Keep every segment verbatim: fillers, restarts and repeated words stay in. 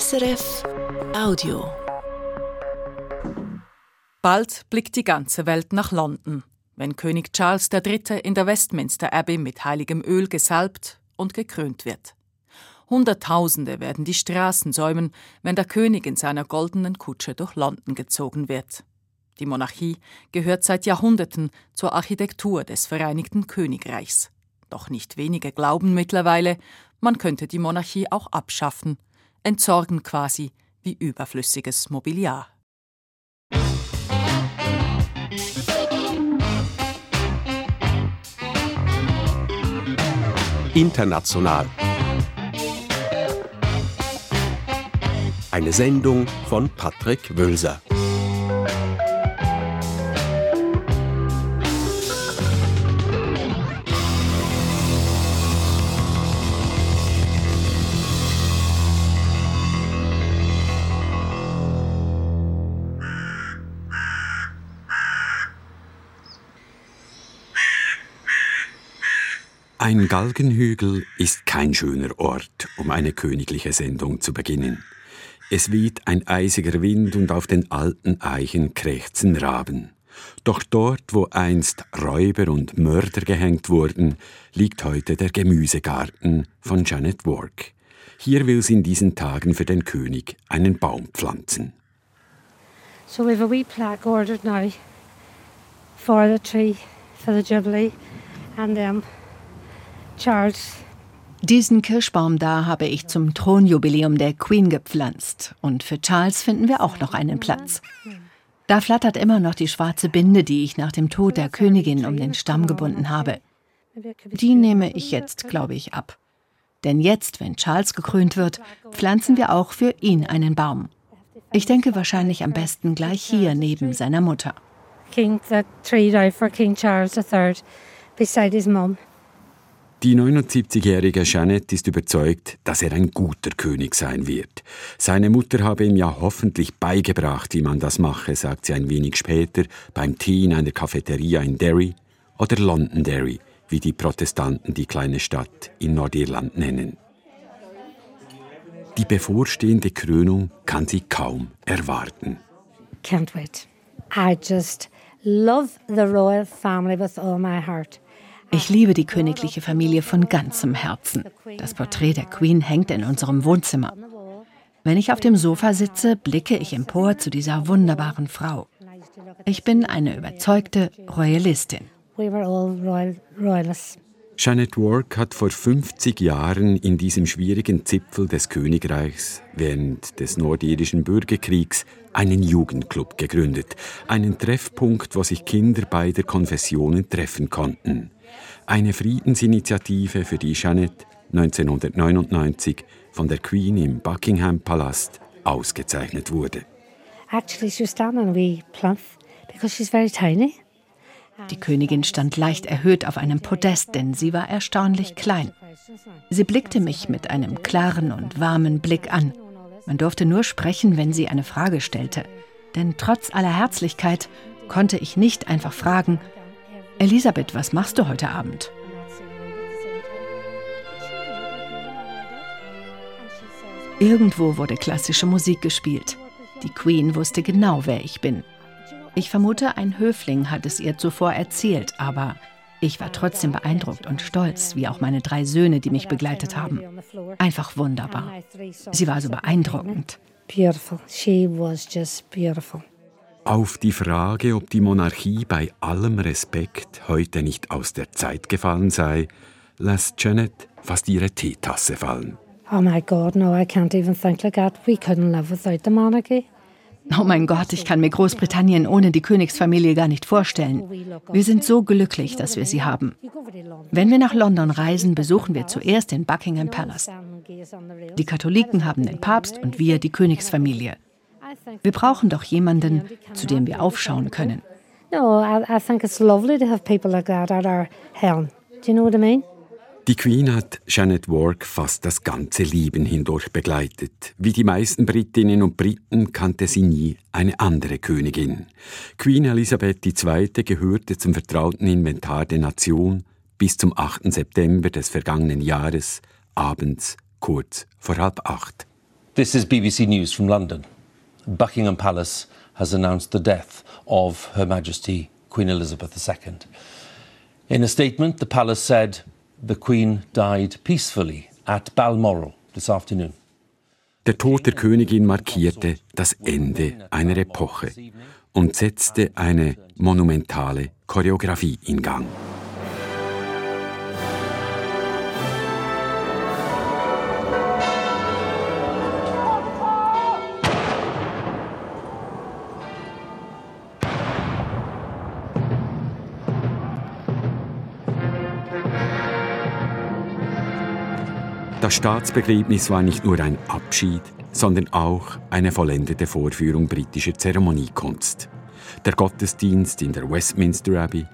S R F Audio. Bald blickt die ganze Welt nach London, wenn König Charles der Dritte in der Westminster Abbey mit heiligem Öl gesalbt und gekrönt wird. Hunderttausende werden die Straßen säumen, wenn der König in seiner goldenen Kutsche durch London gezogen wird. Die Monarchie gehört seit Jahrhunderten zur Architektur des Vereinigten Königreichs. Doch nicht wenige glauben mittlerweile, man könnte die Monarchie auch abschaffen, entsorgen quasi wie überflüssiges Mobiliar. International. Eine Sendung von Patrick Wülser. Ein Galgenhügel ist kein schöner Ort, um eine königliche Sendung zu beginnen. Es weht ein eisiger Wind und auf den alten Eichen krächzen Raben. Doch dort, wo einst Räuber und Mörder gehängt wurden, liegt heute der Gemüsegarten von Janet Wark. Hier will sie in diesen Tagen für den König einen Baum pflanzen. So we have a wee plaque ordered now for the tree, for the Jubilee and um, Charles. Diesen Kirschbaum da habe ich zum Thronjubiläum der Queen gepflanzt. Und für Charles finden wir auch noch einen Platz. Da flattert immer noch die schwarze Binde, die ich nach dem Tod der Königin um den Stamm gebunden habe. Die nehme ich jetzt, glaube ich, ab. Denn jetzt, wenn Charles gekrönt wird, pflanzen wir auch für ihn einen Baum. Ich denke wahrscheinlich am besten gleich hier neben seiner Mutter. King, the tree now for King Charles der Dritte beside his mom. Die neunundsiebzigjährige Jeanette ist überzeugt, dass er ein guter König sein wird. Seine Mutter habe ihm ja hoffentlich beigebracht, wie man das mache, sagt sie ein wenig später beim Tee in einer Cafeteria in Derry oder Londonderry, wie die Protestanten die kleine Stadt in Nordirland nennen. Die bevorstehende Krönung kann sie kaum erwarten. Can't wait. I just love the royal family with all my heart. Ich liebe die königliche Familie von ganzem Herzen. Das Porträt der Queen hängt in unserem Wohnzimmer. Wenn ich auf dem Sofa sitze, blicke ich empor zu dieser wunderbaren Frau. Ich bin eine überzeugte Royalistin. Janet Wark hat vor fünfzig Jahren in diesem schwierigen Zipfel des Königreichs während des nordirischen Bürgerkriegs einen Jugendclub gegründet. Einen Treffpunkt, wo sich Kinder beider Konfessionen treffen konnten. Eine Friedensinitiative, für die Janet neunzehnhundertneunundneunzig von der Queen im Buckingham-Palast ausgezeichnet wurde. Actually, she was down on a wee plinth because she's very tiny. Die Königin stand leicht erhöht auf einem Podest, denn sie war erstaunlich klein. Sie blickte mich mit einem klaren und warmen Blick an. Man durfte nur sprechen, wenn sie eine Frage stellte. Denn trotz aller Herzlichkeit konnte ich nicht einfach fragen: Elisabeth, was machst du heute Abend? Irgendwo wurde klassische Musik gespielt. Die Queen wusste genau, wer ich bin. Ich vermute, ein Höfling hat es ihr zuvor erzählt, aber ich war trotzdem beeindruckt und stolz, wie auch meine drei Söhne, die mich begleitet haben. Einfach wunderbar. Sie war so beeindruckend. Beautiful. She was just beautiful. Auf die Frage, ob die Monarchie bei allem Respekt heute nicht aus der Zeit gefallen sei, lässt Janet fast ihre Teetasse fallen. Oh my God, no, I can't even think like that. We couldn't live without the monarchy. Oh mein Gott, ich kann mir Großbritannien ohne die Königsfamilie gar nicht vorstellen. Wir sind so glücklich, dass wir sie haben. Wenn wir nach London reisen, besuchen wir zuerst den Buckingham Palast. Die Katholiken haben den Papst und wir die Königsfamilie. Wir brauchen doch jemanden, zu dem wir aufschauen können. Die Queen hat Janet Wark fast das ganze Leben hindurch begleitet. Wie die meisten Britinnen und Briten kannte sie nie eine andere Königin. Queen Elizabeth der Zweite gehörte zum vertrauten Inventar der Nation bis zum achten September des vergangenen Jahres, abends kurz vor halb acht. This is B B C News from London. Buckingham Palace has announced the death of Her Majesty Queen Elizabeth the Second. In a statement, the palace said the Queen died peacefully at Balmoral this afternoon. Der Tod der Königin markierte das Ende einer Epoche und setzte eine monumentale Choreografie in Gang. Das Staatsbegräbnis war nicht nur ein Abschied, sondern auch eine vollendete Vorführung britischer Zeremoniekunst. Der Gottesdienst in der Westminster Abbey,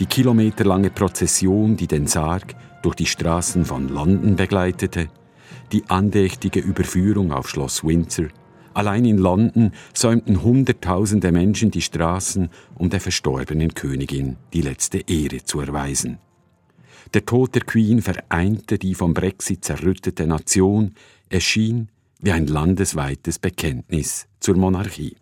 die kilometerlange Prozession, die den Sarg durch die Straßen von London begleitete, die andächtige Überführung auf Schloss Windsor. Allein in London säumten Hunderttausende Menschen die Straßen, um der verstorbenen Königin die letzte Ehre zu erweisen. Der Tod der Queen vereinte die vom Brexit zerrüttete Nation. Es schien wie ein landesweites Bekenntnis zur Monarchie.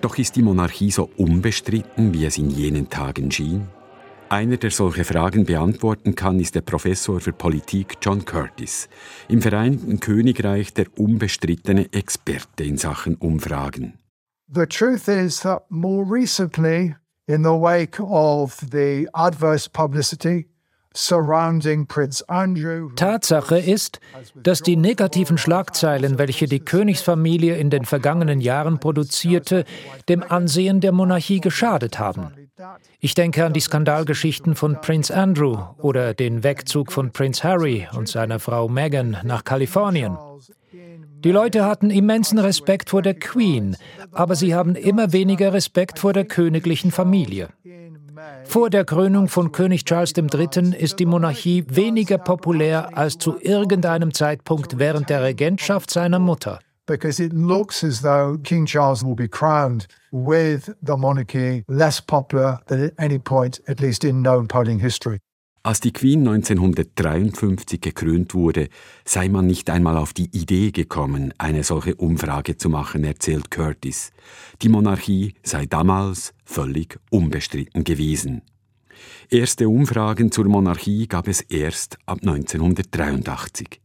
Doch ist die Monarchie so unbestritten, wie es in jenen Tagen schien? Einer, der solche Fragen beantworten kann, ist der Professor für Politik John Curtice, im Vereinigten Königreich der unbestrittene Experte in Sachen Umfragen. The truth is that more recently, in the wake of the adverse publicity surrounding Prince Andrew. Tatsache ist, dass die negativen Schlagzeilen, welche die Königsfamilie in den vergangenen Jahren produzierte, dem Ansehen der Monarchie geschadet haben. Ich denke an die Skandalgeschichten von Prince Andrew oder den Wegzug von Prince Harry und seiner Frau Meghan nach Kalifornien. Die Leute hatten immensen Respekt vor der Queen, aber sie haben immer weniger Respekt vor der königlichen Familie. Vor der Krönung von König Charles der Dritte ist die Monarchie weniger populär als zu irgendeinem Zeitpunkt während der Regentschaft seiner Mutter. Because it looks as though King Charles will be crowned with the monarchy less popular than at any point, at least in known polling history. Als die Queen neunzehnhundertdreiundfünfzig gekrönt wurde, sei man nicht einmal auf die Idee gekommen, eine solche Umfrage zu machen, erzählt Curtice. Die Monarchie sei damals völlig unbestritten gewesen. Erste Umfragen zur Monarchie gab es erst ab neunzehnhundertdreiundachtzig.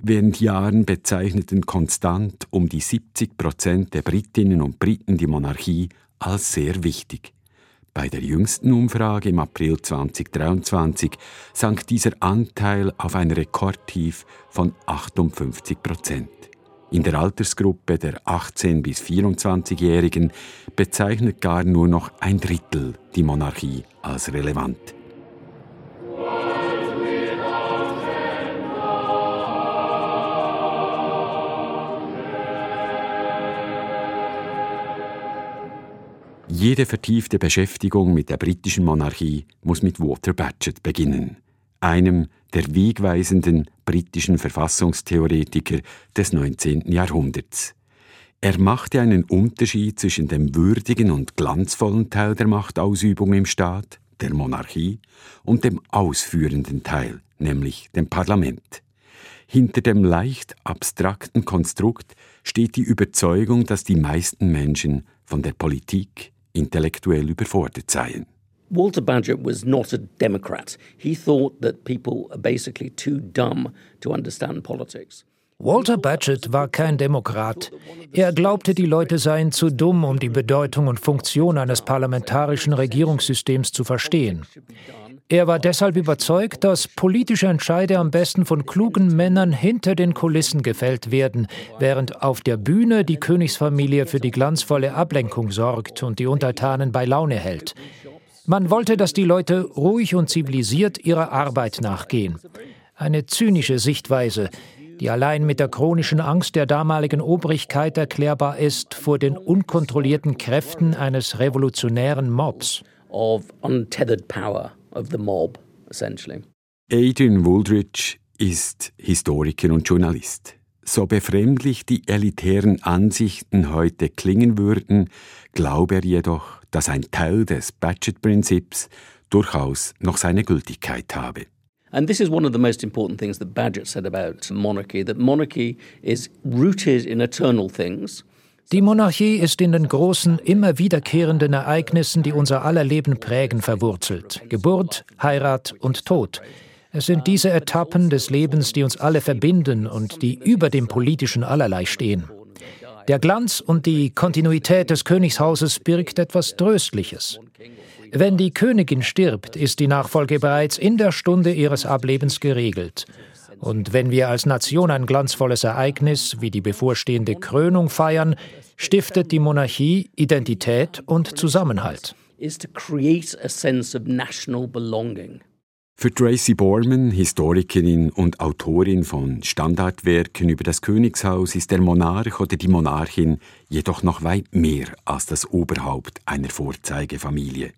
Während Jahren bezeichneten konstant um die siebzig Prozent der Britinnen und Briten die Monarchie als sehr wichtig. Bei der jüngsten Umfrage im April zweitausenddreiundzwanzig sank dieser Anteil auf ein Rekordtief von achtundfünfzig Prozent. In der Altersgruppe der achtzehn- bis vierundzwanzigjährigen bezeichnet gar nur noch ein Drittel die Monarchie als relevant. Jede vertiefte Beschäftigung mit der britischen Monarchie muss mit Walter Bagehot beginnen, einem der wegweisenden britischen Verfassungstheoretiker des neunzehnten Jahrhunderts. Er machte einen Unterschied zwischen dem würdigen und glanzvollen Teil der Machtausübung im Staat, der Monarchie, und dem ausführenden Teil, nämlich dem Parlament. Hinter dem leicht abstrakten Konstrukt steht die Überzeugung, dass die meisten Menschen von der Politik intellektuell überfordert seien. Walter Bagehot was not a Democrat. He thought that people are basically too dumb to understand politics. Walter Bagehot war kein Demokrat. Er glaubte, die Leute seien zu dumm, um die Bedeutung und Funktion eines parlamentarischen Regierungssystems zu verstehen. Er war deshalb überzeugt, dass politische Entscheide am besten von klugen Männern hinter den Kulissen gefällt werden, während auf der Bühne die Königsfamilie für die glanzvolle Ablenkung sorgt und die Untertanen bei Laune hält. Man wollte, dass die Leute ruhig und zivilisiert ihrer Arbeit nachgehen. Eine zynische Sichtweise, die allein mit der chronischen Angst der damaligen Obrigkeit erklärbar ist vor den unkontrollierten Kräften eines revolutionären Mobs. Of untethered power of the mob, essentially. Adrian Wooldridge ist Historiker und Journalist. So befremdlich die elitären Ansichten heute klingen würden, glaube er jedoch, dass ein Teil des Bagehot-Prinzips durchaus noch seine Gültigkeit habe. And this is one of the most important things that Bagehot said about monarchy, that monarchy is rooted in eternal things. Die Monarchie ist in den großen, immer wiederkehrenden Ereignissen, die unser aller Leben prägen, verwurzelt. Geburt, Heirat und Tod. Es sind diese Etappen des Lebens, die uns alle verbinden und die über dem politischen Allerlei stehen. Der Glanz und die Kontinuität des Königshauses birgt etwas Tröstliches. Wenn die Königin stirbt, ist die Nachfolge bereits in der Stunde ihres Ablebens geregelt. Und wenn wir als Nation ein glanzvolles Ereignis wie die bevorstehende Krönung feiern, stiftet die Monarchie Identität und Zusammenhalt. Für Tracy Borman, Historikerin und Autorin von Standardwerken über das Königshaus, ist der Monarch oder die Monarchin jedoch noch weit mehr als das Oberhaupt einer Vorzeigefamilie.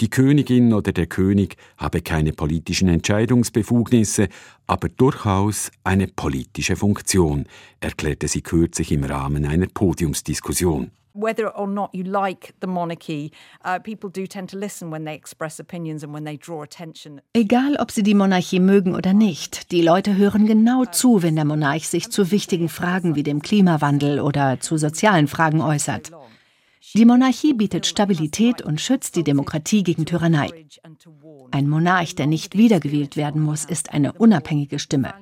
Die Königin oder der König habe keine politischen Entscheidungsbefugnisse, aber durchaus eine politische Funktion, erklärte sie kürzlich im Rahmen einer Podiumsdiskussion. Whether or not you like the monarchy, uh, people do tend to listen when they express opinions and when they draw attention. Egal, ob Sie die Monarchie mögen oder nicht, die Leute hören genau zu, wenn der Monarch sich zu wichtigen Fragen wie dem Klimawandel oder zu sozialen Fragen äußert. Die Monarchie bietet Stabilität und schützt die Demokratie gegen Tyrannei. Ein Monarch, der nicht wiedergewählt werden muss, ist eine unabhängige Stimme.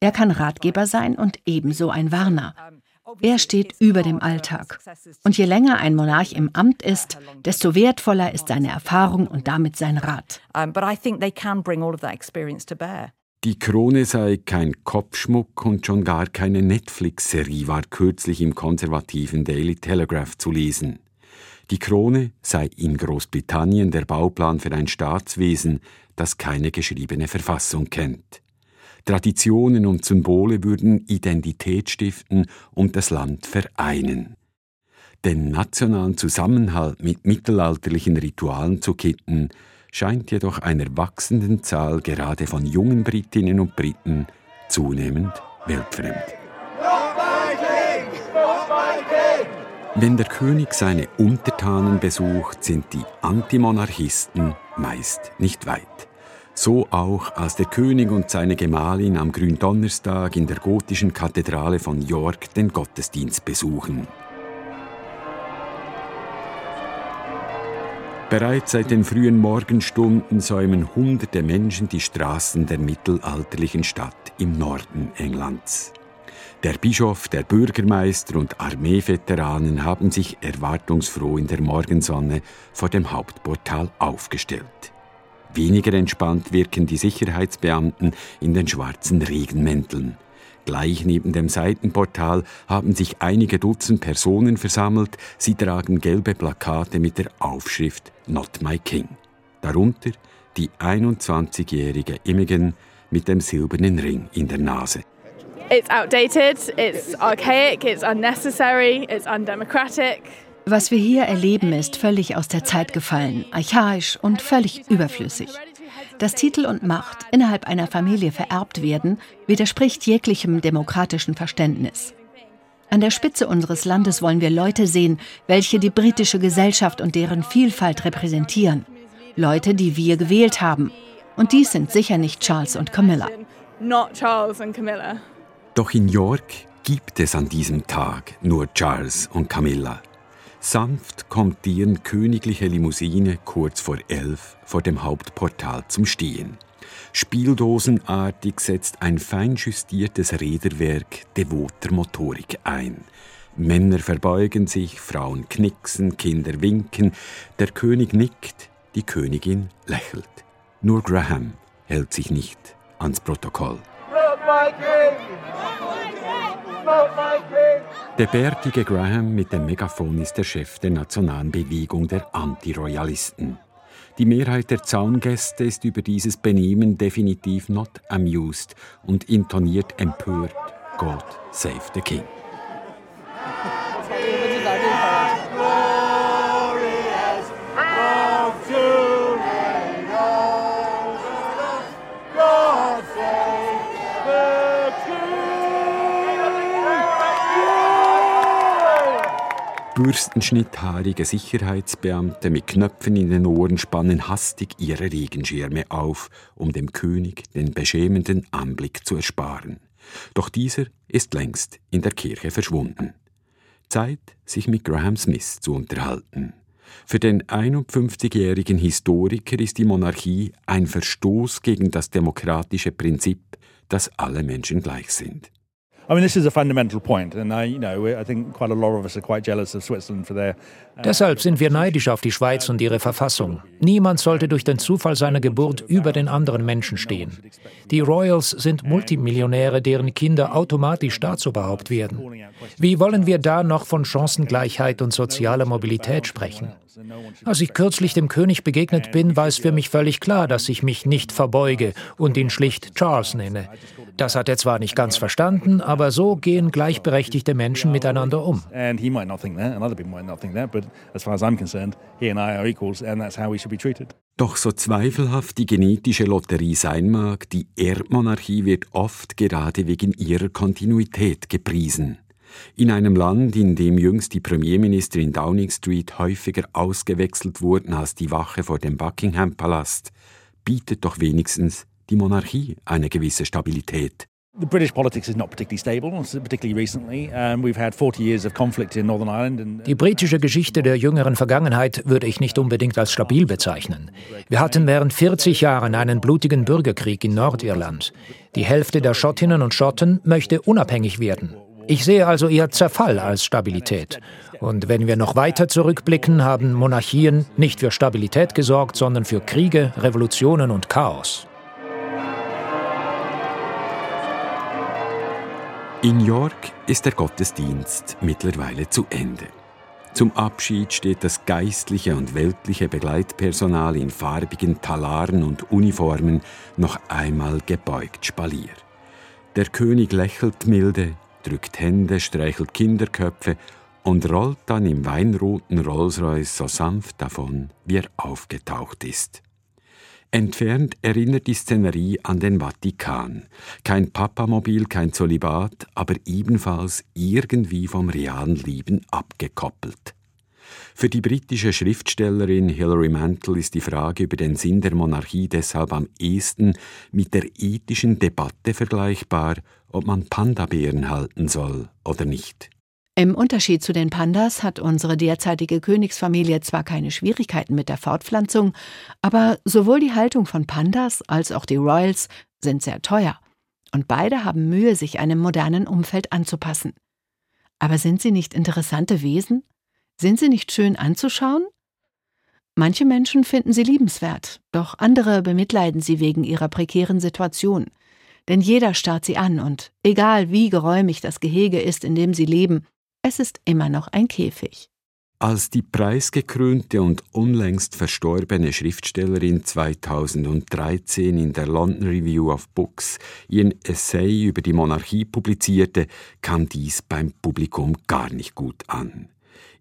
Er kann Ratgeber sein und ebenso ein Warner. Er steht über dem Alltag. Und je länger ein Monarch im Amt ist, desto wertvoller ist seine Erfahrung und damit sein Rat. Die Krone sei kein Kopfschmuck und schon gar keine Netflix-Serie, war kürzlich im konservativen Daily Telegraph zu lesen. Die Krone sei in Großbritannien der Bauplan für ein Staatswesen, das keine geschriebene Verfassung kennt. Traditionen und Symbole würden Identität stiften und das Land vereinen. Den nationalen Zusammenhalt mit mittelalterlichen Ritualen zu kitten, scheint jedoch einer wachsenden Zahl gerade von jungen Britinnen und Briten zunehmend weltfremd. Wenn der König seine Untertanen besucht, sind die Antimonarchisten meist nicht weit. So auch, als der König und seine Gemahlin am Gründonnerstag in der gotischen Kathedrale von York den Gottesdienst besuchen. Bereits seit den frühen Morgenstunden säumen hunderte Menschen die Straßen der mittelalterlichen Stadt im Norden Englands. Der Bischof, der Bürgermeister und Armeeveteranen haben sich erwartungsfroh in der Morgensonne vor dem Hauptportal aufgestellt. Weniger entspannt wirken die Sicherheitsbeamten in den schwarzen Regenmänteln. Gleich neben dem Seitenportal haben sich einige Dutzend Personen versammelt. Sie tragen gelbe Plakate mit der Aufschrift Not My King. Darunter die einundzwanzigjährige Meghan mit dem silbernen Ring in der Nase. It's outdated, it's archaic, it's unnecessary, it's undemocratic. Was wir hier erleben, ist völlig aus der Zeit gefallen, archaisch und völlig überflüssig. Dass Titel und Macht innerhalb einer Familie vererbt werden, widerspricht jeglichem demokratischen Verständnis. An der Spitze unseres Landes wollen wir Leute sehen, welche die britische Gesellschaft und deren Vielfalt repräsentieren. Leute, die wir gewählt haben. Und dies sind sicher nicht Charles und Camilla. Doch in York gibt es an diesem Tag nur Charles und Camilla. Sanft kommandieren königliche Limousine kurz vor elf vor dem Hauptportal zum Stehen. Spieldosenartig setzt ein fein justiertes Räderwerk devoter Motorik ein. Männer verbeugen sich, Frauen knicksen, Kinder winken. Der König nickt, die Königin lächelt. Nur Graham hält sich nicht ans Protokoll. Not my king! Not my king! Der bärtige Graham mit dem Megafon ist der Chef der nationalen Bewegung der Antiroyalisten. Die Mehrheit der Zaungäste ist über dieses Benehmen definitiv not amused und intoniert empört God Save the King. Bürstenschnitthaarige Sicherheitsbeamte mit Knöpfen in den Ohren spannen hastig ihre Regenschirme auf, um dem König den beschämenden Anblick zu ersparen. Doch dieser ist längst in der Kirche verschwunden. Zeit, sich mit Graham Smith zu unterhalten. Für den einundfünfzigjährigen Historiker ist die Monarchie ein Verstoß gegen das demokratische Prinzip, dass alle Menschen gleich sind. Deshalb sind wir neidisch auf die Schweiz und ihre Verfassung. Niemand sollte durch den Zufall seiner Geburt über den anderen Menschen stehen. Die Royals sind Multimillionäre, deren Kinder automatisch Staatsoberhaupt werden. Wie wollen wir da noch von Chancengleichheit und sozialer Mobilität sprechen? Als ich kürzlich dem König begegnet bin, war es für mich völlig klar, dass ich mich nicht verbeuge und ihn schlicht Charles nenne. Das hat er zwar nicht ganz verstanden, aber Aber so gehen gleichberechtigte Menschen miteinander um. Doch so zweifelhaft die genetische Lotterie sein mag, die Erbmonarchie wird oft gerade wegen ihrer Kontinuität gepriesen. In einem Land, in dem jüngst die Premierministerin Downing Street häufiger ausgewechselt wurden als die Wache vor dem Buckingham-Palast, bietet doch wenigstens die Monarchie eine gewisse Stabilität. Die britische Geschichte der jüngeren Vergangenheit würde ich nicht unbedingt als stabil bezeichnen. Wir hatten während vierzig Jahren einen blutigen Bürgerkrieg in Nordirland. Die Hälfte der Schottinnen und Schotten möchte unabhängig werden. Ich sehe also eher Zerfall als Stabilität. Und wenn wir noch weiter zurückblicken, haben Monarchien nicht für Stabilität gesorgt, sondern für Kriege, Revolutionen und Chaos. In York ist der Gottesdienst mittlerweile zu Ende. Zum Abschied steht das geistliche und weltliche Begleitpersonal in farbigen Talaren und Uniformen noch einmal gebeugt Spalier. Der König lächelt milde, drückt Hände, streichelt Kinderköpfe und rollt dann im weinroten Rolls-Royce so sanft davon, wie er aufgetaucht ist. Entfernt erinnert die Szenerie an den Vatikan. Kein Papamobil, kein Zölibat, aber ebenfalls irgendwie vom realen Leben abgekoppelt. Für die britische Schriftstellerin Hilary Mantel ist die Frage über den Sinn der Monarchie deshalb am ehesten mit der ethischen Debatte vergleichbar, ob man Panda-Bären halten soll oder nicht. Im Unterschied zu den Pandas hat unsere derzeitige Königsfamilie zwar keine Schwierigkeiten mit der Fortpflanzung, aber sowohl die Haltung von Pandas als auch die Royals sind sehr teuer. Und beide haben Mühe, sich einem modernen Umfeld anzupassen. Aber sind sie nicht interessante Wesen? Sind sie nicht schön anzuschauen? Manche Menschen finden sie liebenswert, doch andere bemitleiden sie wegen ihrer prekären Situation. Denn jeder starrt sie an und, egal wie geräumig das Gehege ist, in dem sie leben, es ist immer noch ein Käfig. Als die preisgekrönte und unlängst verstorbene Schriftstellerin zweitausenddreizehn in der London Review of Books ihren Essay über die Monarchie publizierte, kam dies beim Publikum gar nicht gut an.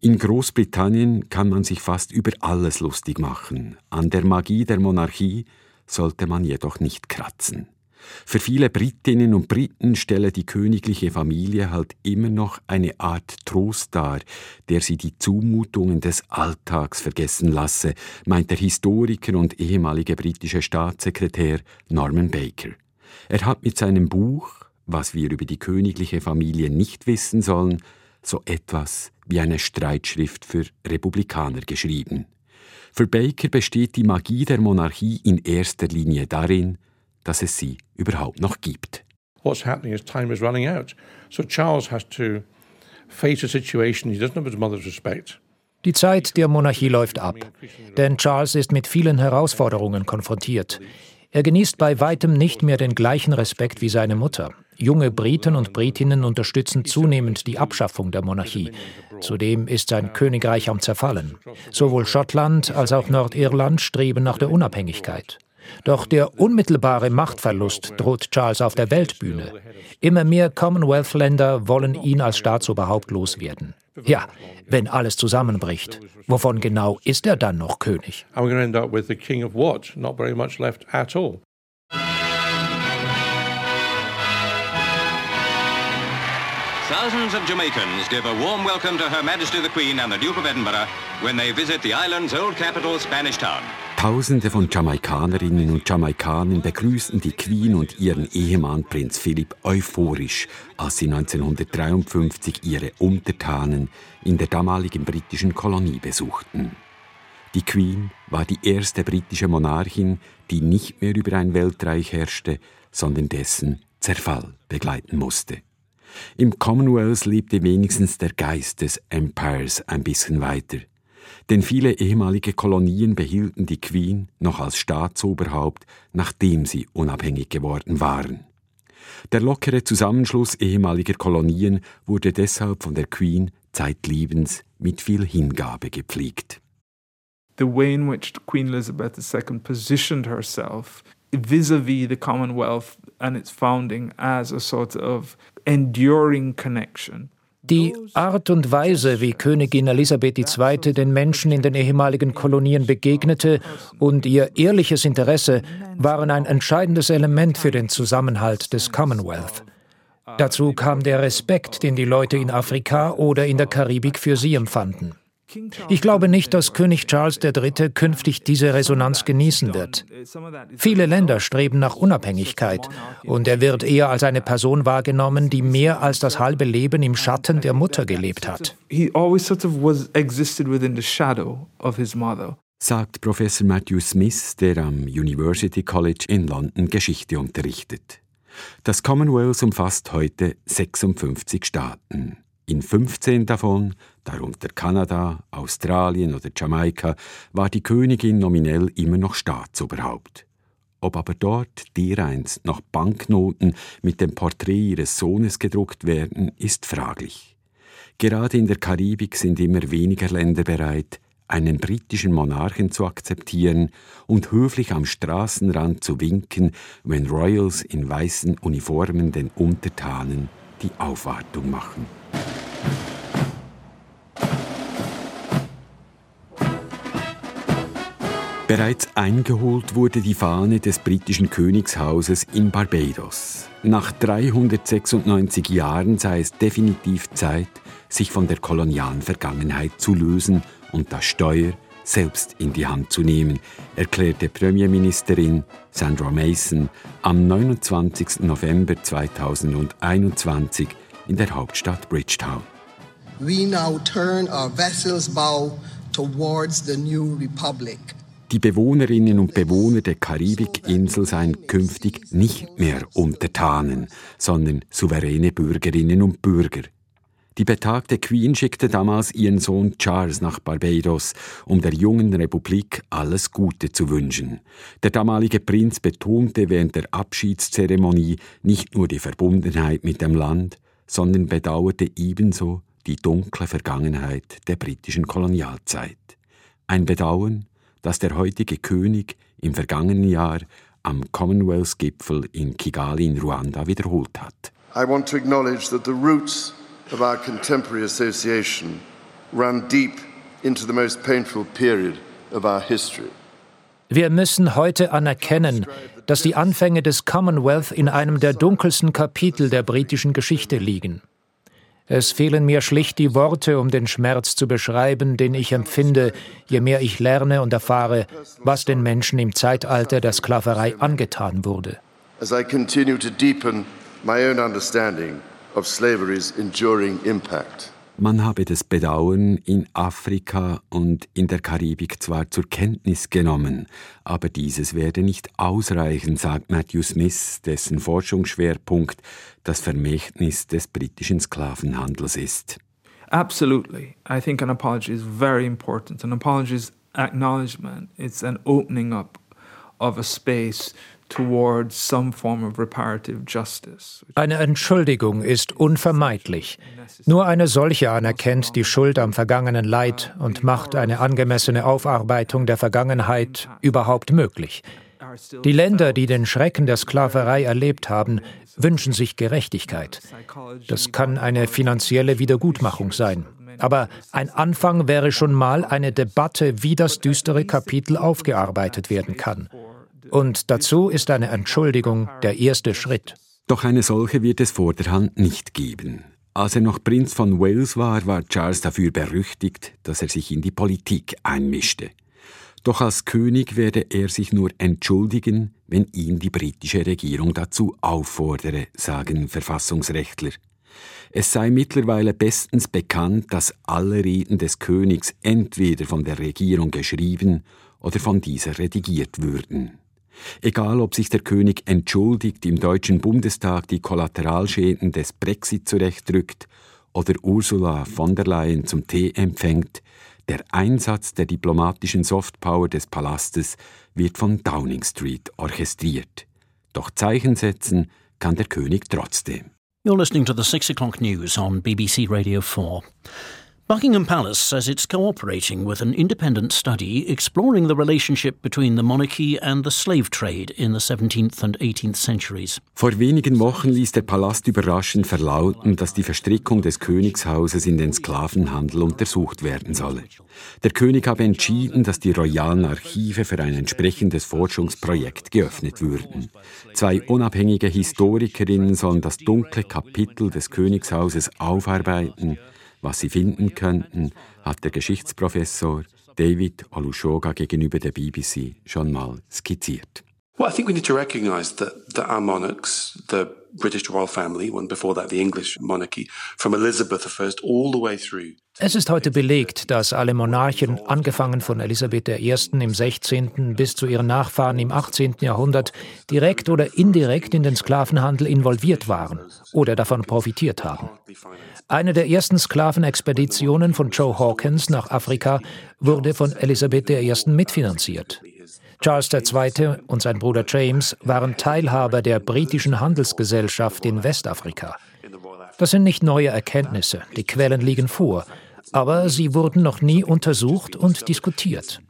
In Großbritannien kann man sich fast über alles lustig machen. An der Magie der Monarchie sollte man jedoch nicht kratzen. Für viele Britinnen und Briten stelle die königliche Familie halt immer noch eine Art Trost dar, der sie die Zumutungen des Alltags vergessen lasse, meint der Historiker und ehemalige britische Staatssekretär Norman Baker. Er hat mit seinem Buch »Was wir über die königliche Familie nicht wissen sollen« so etwas wie eine Streitschrift für Republikaner geschrieben. Für Baker besteht die Magie der Monarchie in erster Linie darin, dass es sie überhaupt noch gibt. What's happening is time is running out. So Charles has to face a situation he doesn't have his mother's respect. Die Zeit der Monarchie läuft ab, denn Charles ist mit vielen Herausforderungen konfrontiert. Er genießt bei weitem nicht mehr den gleichen Respekt wie seine Mutter. Junge Briten und Britinnen unterstützen zunehmend die Abschaffung der Monarchie. Zudem ist sein Königreich am Zerfallen. Sowohl Schottland als auch Nordirland streben nach der Unabhängigkeit. Doch der unmittelbare Machtverlust droht Charles auf der Weltbühne. Immer mehr Commonwealth-Länder wollen ihn als Staatsoberhaupt loswerden. Ja, wenn alles zusammenbricht, wovon genau ist er dann noch König? Thousands of Jamaicans give a warm welcome to Her Majesty the Queen and the Duke of Edinburgh when they visit the island's old capital, Spanish Town. Tausende von Jamaikanerinnen und Jamaikanern begrüßten die Queen und ihren Ehemann Prinz Philipp euphorisch, als sie neunzehnhundertdreiundfünfzig ihre Untertanen in der damaligen britischen Kolonie besuchten. Die Queen war die erste britische Monarchin, die nicht mehr über ein Weltreich herrschte, sondern dessen Zerfall begleiten musste. Im Commonwealth lebte wenigstens der Geist des Empires ein bisschen weiter. Denn viele ehemalige Kolonien behielten die Queen noch als Staatsoberhaupt, nachdem sie unabhängig geworden waren. Der lockere Zusammenschluss ehemaliger Kolonien wurde deshalb von der Queen zeitlebens mit viel Hingabe gepflegt. The way in which Queen Elizabeth the Second positioned herself vis-à-vis the Commonwealth and its founding as a sort of enduring connection. Die Art und Weise, wie Königin Elisabeth die Zweite den Menschen in den ehemaligen Kolonien begegnete und ihr ehrliches Interesse waren ein entscheidendes Element für den Zusammenhalt des Commonwealth. Dazu kam der Respekt, den die Leute in Afrika oder in der Karibik für sie empfanden. Ich glaube nicht, dass König Charles der Dritte künftig diese Resonanz genießen wird. Viele Länder streben nach Unabhängigkeit und er wird eher als eine Person wahrgenommen, die mehr als das halbe Leben im Schatten der Mutter gelebt hat. Sagt Professor Matthew Smith, der am University College in London Geschichte unterrichtet. Das Commonwealth umfasst heute sechsundfünfzig Staaten. In fünfzehn davon, darunter Kanada, Australien oder Jamaika, war die Königin nominell immer noch Staatsoberhaupt. Ob aber dort dereinst noch Banknoten mit dem Porträt ihres Sohnes gedruckt werden, ist fraglich. Gerade in der Karibik sind immer weniger Länder bereit, einen britischen Monarchen zu akzeptieren und höflich am Straßenrand zu winken, wenn Royals in weißen Uniformen den Untertanen die Aufwartung machen. Bereits eingeholt wurde die Fahne des britischen Königshauses in Barbados. Nach dreihundertsechsundneunzig Jahren sei es definitiv Zeit, sich von der kolonialen Vergangenheit zu lösen und das Steuer selbst in die Hand zu nehmen, erklärte Premierministerin Sandra Mason am neunundzwanzigsten November zweitausendeinundzwanzig in der Hauptstadt Bridgetown. We now turn our vessel's bow towards the new republic. Die Bewohnerinnen und Bewohner der Karibikinsel seien künftig nicht mehr Untertanen, sondern souveräne Bürgerinnen und Bürger. Die betagte Queen schickte damals ihren Sohn Charles nach Barbados, um der jungen Republik alles Gute zu wünschen. Der damalige Prinz betonte während der Abschiedszeremonie nicht nur die Verbundenheit mit dem Land, sondern bedauerte ebenso die dunkle Vergangenheit der britischen Kolonialzeit. Ein Bedauern, dass der heutige König im vergangenen Jahr am Commonwealth-Gipfel in Kigali in Ruanda wiederholt hat. I want to acknowledge that the roots of our contemporary association run deep into the most painful period of our history. Wir müssen heute anerkennen, dass die Anfänge des Commonwealth in einem der dunkelsten Kapitel der britischen Geschichte liegen. Es fehlen mir schlicht die Worte, um den Schmerz zu beschreiben, den ich empfinde, je mehr ich lerne und erfahre, was den Menschen im Zeitalter der Sklaverei angetan wurde. As I continue to deepen my own understanding of slavery's enduring impact. Man habe das Bedauern in Afrika und in der Karibik zwar zur Kenntnis genommen, aber dieses werde nicht ausreichen, sagt Matthew Smith, dessen Forschungsschwerpunkt das Vermächtnis des britischen Sklavenhandels ist. Absolutely. I think an apology is very important. An apology is acknowledgement. It's an opening up of a space towards some form of reparative justice. Eine Entschuldigung ist unvermeidlich. Nur eine solche anerkennt die Schuld am vergangenen Leid und macht eine angemessene Aufarbeitung der Vergangenheit überhaupt möglich. Die Länder, die den Schrecken der Sklaverei erlebt haben, wünschen sich Gerechtigkeit. Das kann eine finanzielle Wiedergutmachung sein. Aber ein Anfang wäre schon mal eine Debatte, wie das düstere Kapitel aufgearbeitet werden kann. Und dazu ist eine Entschuldigung der erste Schritt. Doch eine solche wird es vorderhand nicht geben. Als er noch Prinz von Wales war, war Charles dafür berüchtigt, dass er sich in die Politik einmischte. Doch als König werde er sich nur entschuldigen, wenn ihn die britische Regierung dazu auffordere, sagen Verfassungsrechtler. Es sei mittlerweile bestens bekannt, dass alle Reden des Königs entweder von der Regierung geschrieben oder von dieser redigiert würden. Egal, ob sich der König entschuldigt, im Deutschen Bundestag die Kollateralschäden des Brexit zurechtrückt oder Ursula von der Leyen zum Tee empfängt, der Einsatz der diplomatischen Softpower des Palastes wird von Downing Street orchestriert. Doch Zeichen setzen kann der König trotzdem. You're listening to the six o'clock news on B B C Radio four. Buckingham Palace says it's cooperating with an independent study exploring the relationship between the monarchy and the slave trade in the seventeenth and eighteenth centuries. Vor wenigen Wochen ließ der Palast überraschend verlauten, dass die Verstrickung des Königshauses in den Sklavenhandel untersucht werden solle. Der König habe entschieden, dass die royalen Archive für ein entsprechendes Forschungsprojekt geöffnet würden. Zwei unabhängige Historikerinnen sollen das dunkle Kapitel des Königshauses aufarbeiten. Was sie finden könnten, hat der Geschichtsprofessor David Olusoga gegenüber der B B C schon mal skizziert. Well, I think we need to recognize that, that our monarchs, the British royal family, and before that the English monarchy, from Elizabeth the First all the way through. Es ist heute belegt, dass alle Monarchen, angefangen von Elisabeth der Ersten im sechzehnten bis zu ihren Nachfahren im achtzehnten Jahrhundert, direkt oder indirekt in den Sklavenhandel involviert waren oder davon profitiert haben. Eine der ersten Sklavenexpeditionen von John Hawkins nach Afrika wurde von Elisabeth der Ersten mitfinanziert. Charles der Zweite und sein Bruder James waren Teilhaber der britischen Handelsgesellschaft in Westafrika. Das sind nicht neue Erkenntnisse, die Quellen liegen vor. Aber sie wurden noch nie untersucht und diskutiert.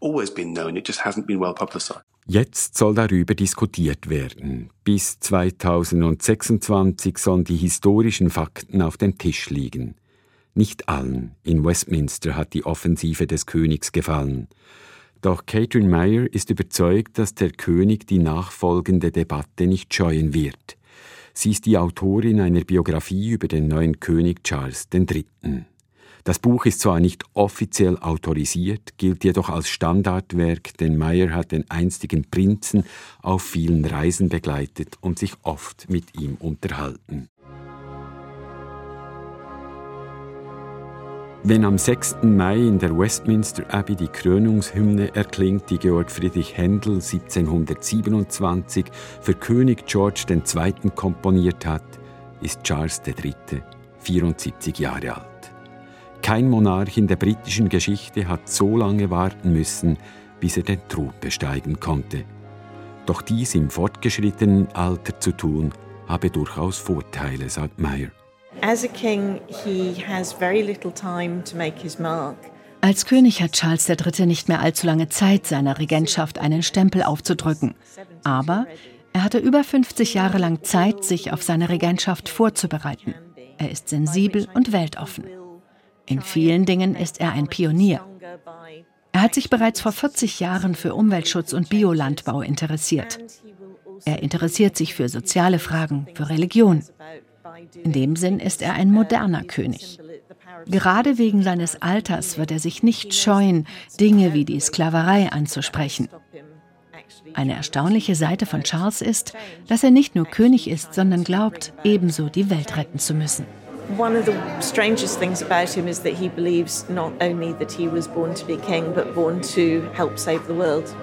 Jetzt soll darüber diskutiert werden. Bis zweitausendsechsundzwanzig sollen die historischen Fakten auf dem Tisch liegen. Nicht allen in Westminster hat die Offensive des Königs gefallen. Doch Catherine Mayer ist überzeugt, dass der König die nachfolgende Debatte nicht scheuen wird. Sie ist die Autorin einer Biografie über den neuen König Charles der Dritte. Das Buch ist zwar nicht offiziell autorisiert, gilt jedoch als Standardwerk, denn Mayer hat den einstigen Prinzen auf vielen Reisen begleitet und sich oft mit ihm unterhalten. Wenn am sechsten Mai in der Westminster Abbey die Krönungshymne erklingt, die Georg Friedrich Händel siebzehnhundertsiebenundzwanzig für König George der Zweite komponiert hat, ist Charles der Dritte vierundsiebzig Jahre alt. Kein Monarch in der britischen Geschichte hat so lange warten müssen, bis er den Thron besteigen konnte. Doch dies im fortgeschrittenen Alter zu tun, habe durchaus Vorteile, sagt Mayer. As a king, he has very little time to make his mark. Als König hat Charles der Dritte nicht mehr allzu lange Zeit, seiner Regentschaft einen Stempel aufzudrücken. Aber er hatte über fünfzig Jahre lang Zeit, sich auf seine Regentschaft vorzubereiten. Er ist sensibel und weltoffen. In vielen Dingen ist er ein Pionier. Er hat sich bereits vor vierzig Jahren für Umweltschutz und Biolandbau interessiert. Er interessiert sich für soziale Fragen, für Religion. In dem Sinn ist er ein moderner König. Gerade wegen seines Alters wird er sich nicht scheuen, Dinge wie die Sklaverei anzusprechen. Eine erstaunliche Seite von Charles ist, dass er nicht nur König ist, sondern glaubt, ebenso die Welt retten zu müssen. One of the strangest things about him is that he believes not only that he was born to be king, but born to help save the world.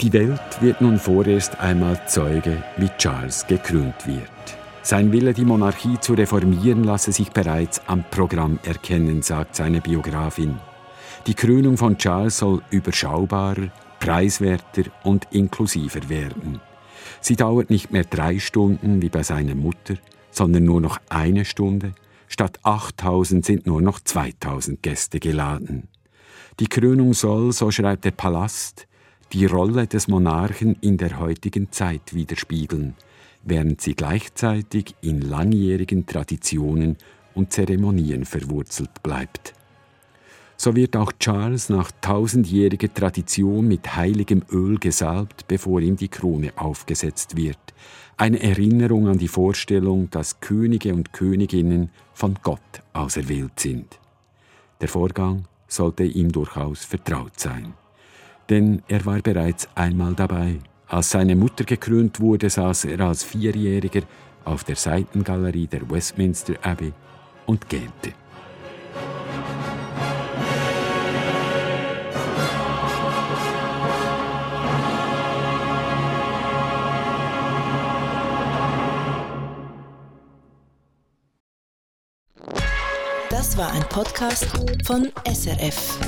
Die Welt wird nun vorerst einmal Zeuge, wie Charles gekrönt wird. Sein Wille, die Monarchie zu reformieren, lasse sich bereits am Programm erkennen, sagt seine Biografin. Die Krönung von Charles soll überschaubarer, preiswerter und inklusiver werden. Sie dauert nicht mehr drei Stunden wie bei seiner Mutter, sondern nur noch eine Stunde. Statt achttausend sind nur noch zweitausend Gäste geladen. Die Krönung soll, so schreibt der Palast, die Rolle des Monarchen in der heutigen Zeit widerspiegeln, während sie gleichzeitig in langjährigen Traditionen und Zeremonien verwurzelt bleibt. So wird auch Charles nach tausendjähriger Tradition mit heiligem Öl gesalbt, bevor ihm die Krone aufgesetzt wird. Eine Erinnerung an die Vorstellung, dass Könige und Königinnen von Gott auserwählt sind. Der Vorgang sollte ihm durchaus vertraut sein. Denn er war bereits einmal dabei. Als seine Mutter gekrönt wurde, saß er als Vierjähriger auf der Seitengalerie der Westminster Abbey und gähnte. Das war ein Podcast von S R F.